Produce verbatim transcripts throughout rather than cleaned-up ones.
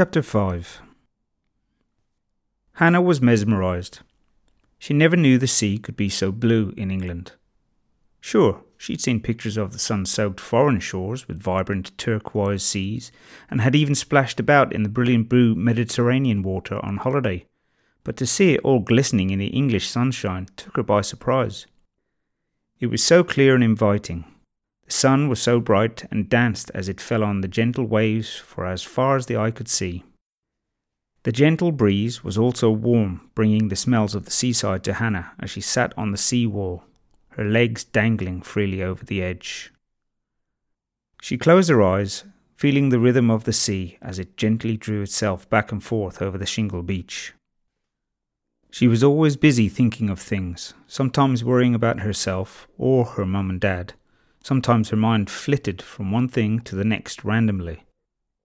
Chapter five. Hannah was mesmerised. She never knew the sea could be so blue in England. Sure, she'd seen pictures of the sun-soaked foreign shores with vibrant turquoise seas, and had even splashed about in the brilliant blue Mediterranean water on holiday, but to see it all glistening in the English sunshine took her by surprise. It was so clear and inviting. The sun was so bright and danced as it fell on the gentle waves for as far as the eye could see. The gentle breeze was also warm, bringing the smells of the seaside to Hannah as she sat on the sea wall, her legs dangling freely over the edge. She closed her eyes, feeling the rhythm of the sea as it gently drew itself back and forth over the shingle beach. She was always busy thinking of things, sometimes worrying about herself or her mum and dad. Sometimes her mind flitted from one thing to the next randomly.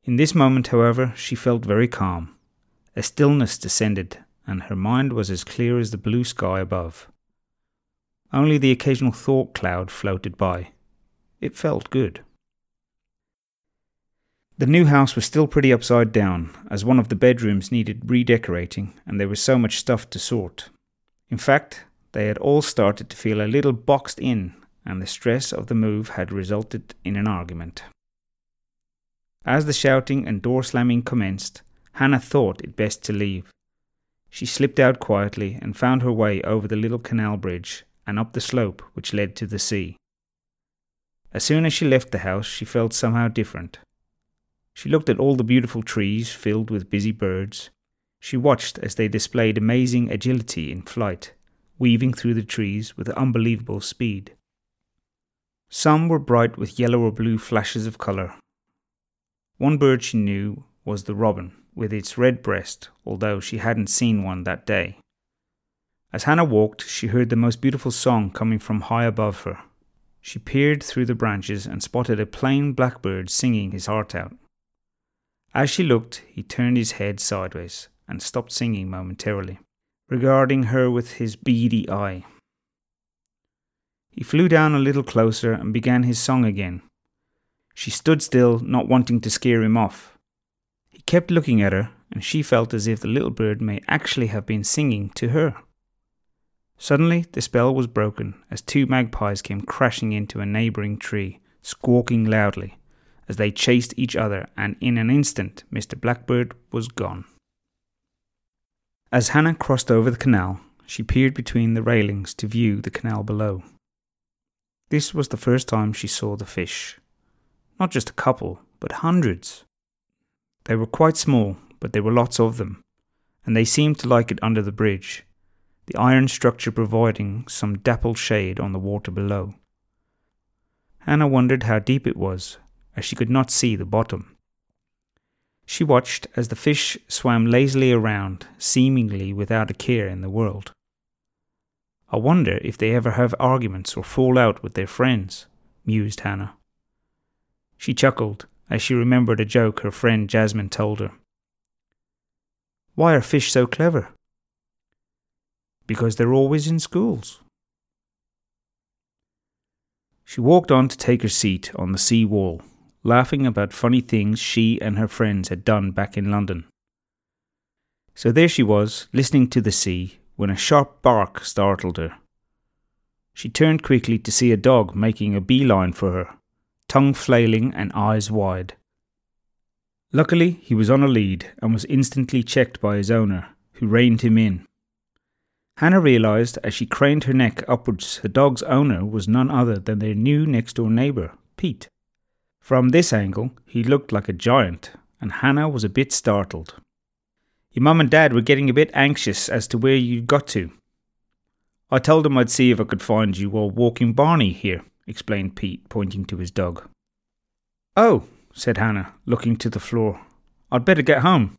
In this moment, however, she felt very calm. A stillness descended, and her mind was as clear as the blue sky above. Only the occasional thought cloud floated by. It felt good. The new house was still pretty upside down, as one of the bedrooms needed redecorating, and there was so much stuff to sort. In fact, they had all started to feel a little boxed in, and the stress of the move had resulted in an argument. As the shouting and door slamming commenced, Hannah thought it best to leave. She slipped out quietly and found her way over the little canal bridge and up the slope which led to the sea. As soon as she left the house, she felt somehow different. She looked at all the beautiful trees filled with busy birds. She watched as they displayed amazing agility in flight, weaving through the trees with unbelievable speed. Some were bright with yellow or blue flashes of colour. One bird she knew was the robin, with its red breast, although she hadn't seen one that day. As Hannah walked, she heard the most beautiful song coming from high above her. She peered through the branches and spotted a plain blackbird singing his heart out. As she looked, he turned his head sideways and stopped singing momentarily, regarding her with his beady eye. He flew down a little closer and began his song again. She stood still, not wanting to scare him off. He kept looking at her, and she felt as if the little bird may actually have been singing to her. Suddenly, the spell was broken as two magpies came crashing into a neighbouring tree, squawking loudly, as they chased each other, and in an instant, Mister Blackbird was gone. As Hannah crossed over the canal, she peered between the railings to view the canal below. This was the first time she saw the fish. Not just a couple, but hundreds. They were quite small, but there were lots of them, and they seemed to like it under the bridge, the iron structure providing some dappled shade on the water below. Hannah wondered how deep it was, as she could not see the bottom. She watched as the fish swam lazily around, seemingly without a care in the world. I wonder if they ever have arguments or fall out with their friends, mused Hannah. She chuckled as she remembered a joke her friend Jasmine told her. Why are fish so clever? Because they're always in schools. She walked on to take her seat on the sea wall, laughing about funny things she and her friends had done back in London. So there she was, listening to the sea, when a sharp bark startled her. She turned quickly to see a dog making a beeline for her, tongue flailing and eyes wide. Luckily, he was on a lead and was instantly checked by his owner, who reined him in. Hannah realised as she craned her neck upwards the dog's owner was none other than their new next-door neighbour, Pete. From this angle, he looked like a giant, and Hannah was a bit startled. Your mum and dad were getting a bit anxious as to where you'd got to. I told them I'd see if I could find you while walking Barney here, explained Pete, pointing to his dog. Oh, said Hannah, looking to the floor. I'd better get home.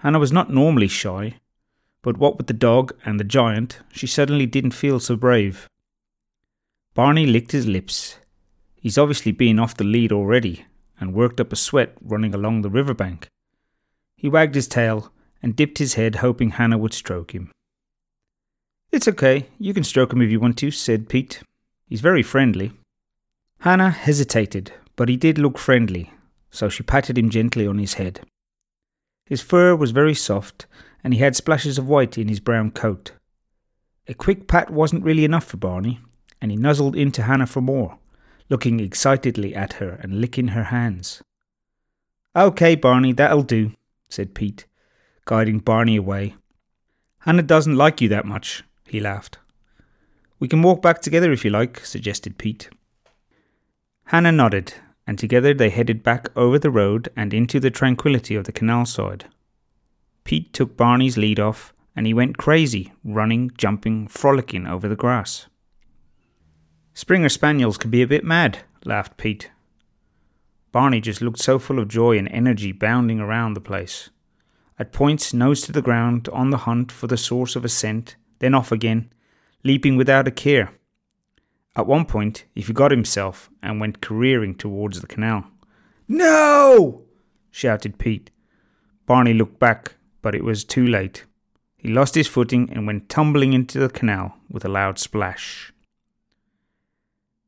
Hannah was not normally shy, but what with the dog and the giant, she suddenly didn't feel so brave. Barney licked his lips. He's obviously been off the lead already and worked up a sweat running along the riverbank. He wagged his tail and dipped his head, hoping Hannah would stroke him. It's okay, you can stroke him if you want to, said Pete. He's very friendly. Hannah hesitated, but he did look friendly, so she patted him gently on his head. His fur was very soft, and he had splashes of white in his brown coat. A quick pat wasn't really enough for Barney, and he nuzzled into Hannah for more, looking excitedly at her and licking her hands. "Okay, Barney, that'll do," said Pete, guiding Barney away. "Hannah doesn't like you that much," he laughed. "We can walk back together if you like," suggested Pete. Hannah nodded, and together they headed back over the road and into the tranquility of the canal side. Pete took Barney's lead off, and he went crazy, running, jumping, frolicking over the grass. "Springer Spaniels can be a bit mad," laughed Pete. Barney just looked so full of joy and energy bounding around the place. At points, nose to the ground, on the hunt for the source of a scent, then off again, leaping without a care. At one point, he forgot himself and went careering towards the canal. "No!" shouted Pete. Barney looked back, but it was too late. He lost his footing and went tumbling into the canal with a loud splash.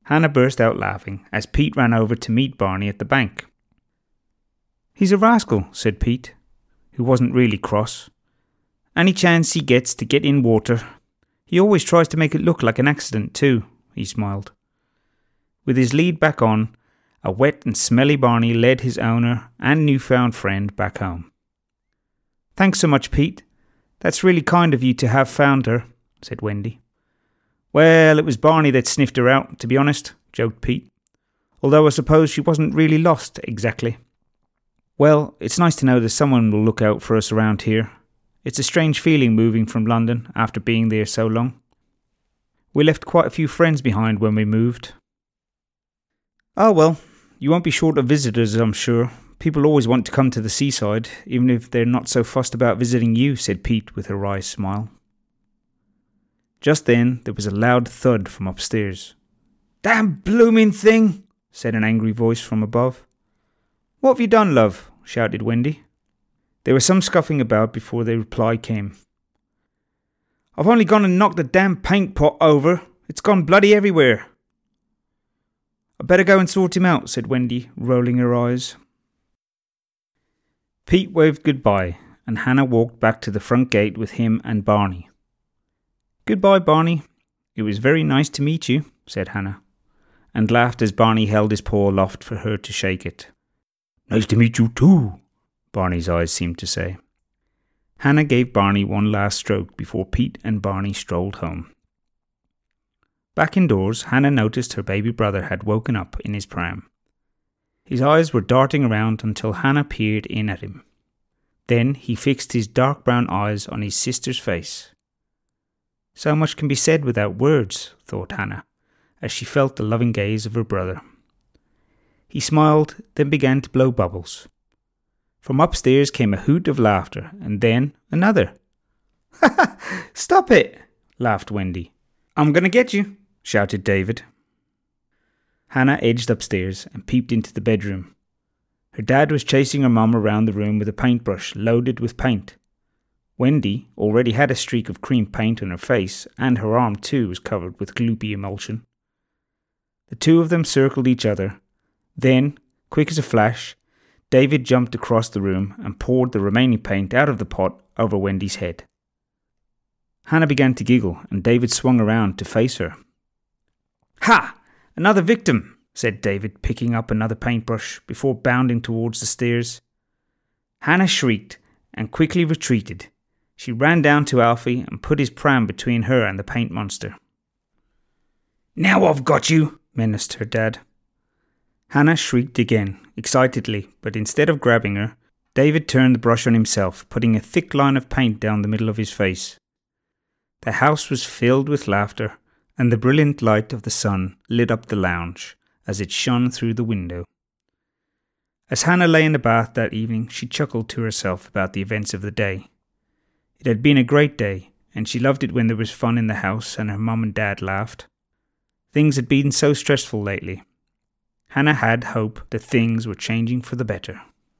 Hannah burst out laughing as Pete ran over to meet Barney at the bank. "He's a rascal," said Pete, who wasn't really cross. "Any chance he gets to get in water. He always tries to make it look like an accident too," he smiled. With his lead back on, a wet and smelly Barney led his owner and newfound friend back home. "Thanks so much, Pete. That's really kind of you to have found her," said Wendy. "Well, it was Barney that sniffed her out, to be honest," joked Pete. "Although I suppose she wasn't really lost, exactly." "Well, it's nice to know that someone will look out for us around here. It's a strange feeling moving from London after being there so long. We left quite a few friends behind when we moved." "Oh well, you won't be short of visitors, I'm sure. People always want to come to the seaside, even if they're not so fussed about visiting you," said Pete with a wry smile. Just then, there was a loud thud from upstairs. "Damn blooming thing!" said an angry voice from above. "What have you done, love?" shouted Wendy. There was some scuffing about before the reply came. "I've only gone and knocked the damn paint pot over. It's gone bloody everywhere." "I'd better go and sort him out," said Wendy, rolling her eyes. Pete waved goodbye, and Hannah walked back to the front gate with him and Barney. "Goodbye, Barney. It was very nice to meet you," said Hannah, and laughed as Barney held his paw aloft for her to shake it. "Nice to meet you too," Barney's eyes seemed to say. Hannah gave Barney one last stroke before Pete and Barney strolled home. Back indoors, Hannah noticed her baby brother had woken up in his pram. His eyes were darting around until Hannah peered in at him. Then he fixed his dark brown eyes on his sister's face. So much can be said without words, thought Hannah, as she felt the loving gaze of her brother. He smiled, then began to blow bubbles. From upstairs came a hoot of laughter, and then another. "Ha ha! Stop it!" laughed Wendy. "I'm gonna get you!" shouted David. Hannah edged upstairs and peeped into the bedroom. Her dad was chasing her mum around the room with a paintbrush loaded with paint. Wendy already had a streak of cream paint on her face, and her arm too was covered with gloopy emulsion. The two of them circled each other. Then, quick as a flash, David jumped across the room and poured the remaining paint out of the pot over Wendy's head. Hannah began to giggle, and David swung around to face her. "Ha! Another victim!" said David, picking up another paintbrush before bounding towards the stairs. Hannah shrieked and quickly retreated. She ran down to Alfie and put his pram between her and the paint monster. "Now I've got you!" menaced her dad. Hannah shrieked again, excitedly, but instead of grabbing her, David turned the brush on himself, putting a thick line of paint down the middle of his face. The house was filled with laughter, and the brilliant light of the sun lit up the lounge as it shone through the window. As Hannah lay in the bath that evening, she chuckled to herself about the events of the day. It had been a great day, and she loved it when there was fun in the house and her mum and dad laughed. Things had been so stressful lately. Hannah had hope that things were changing for the better.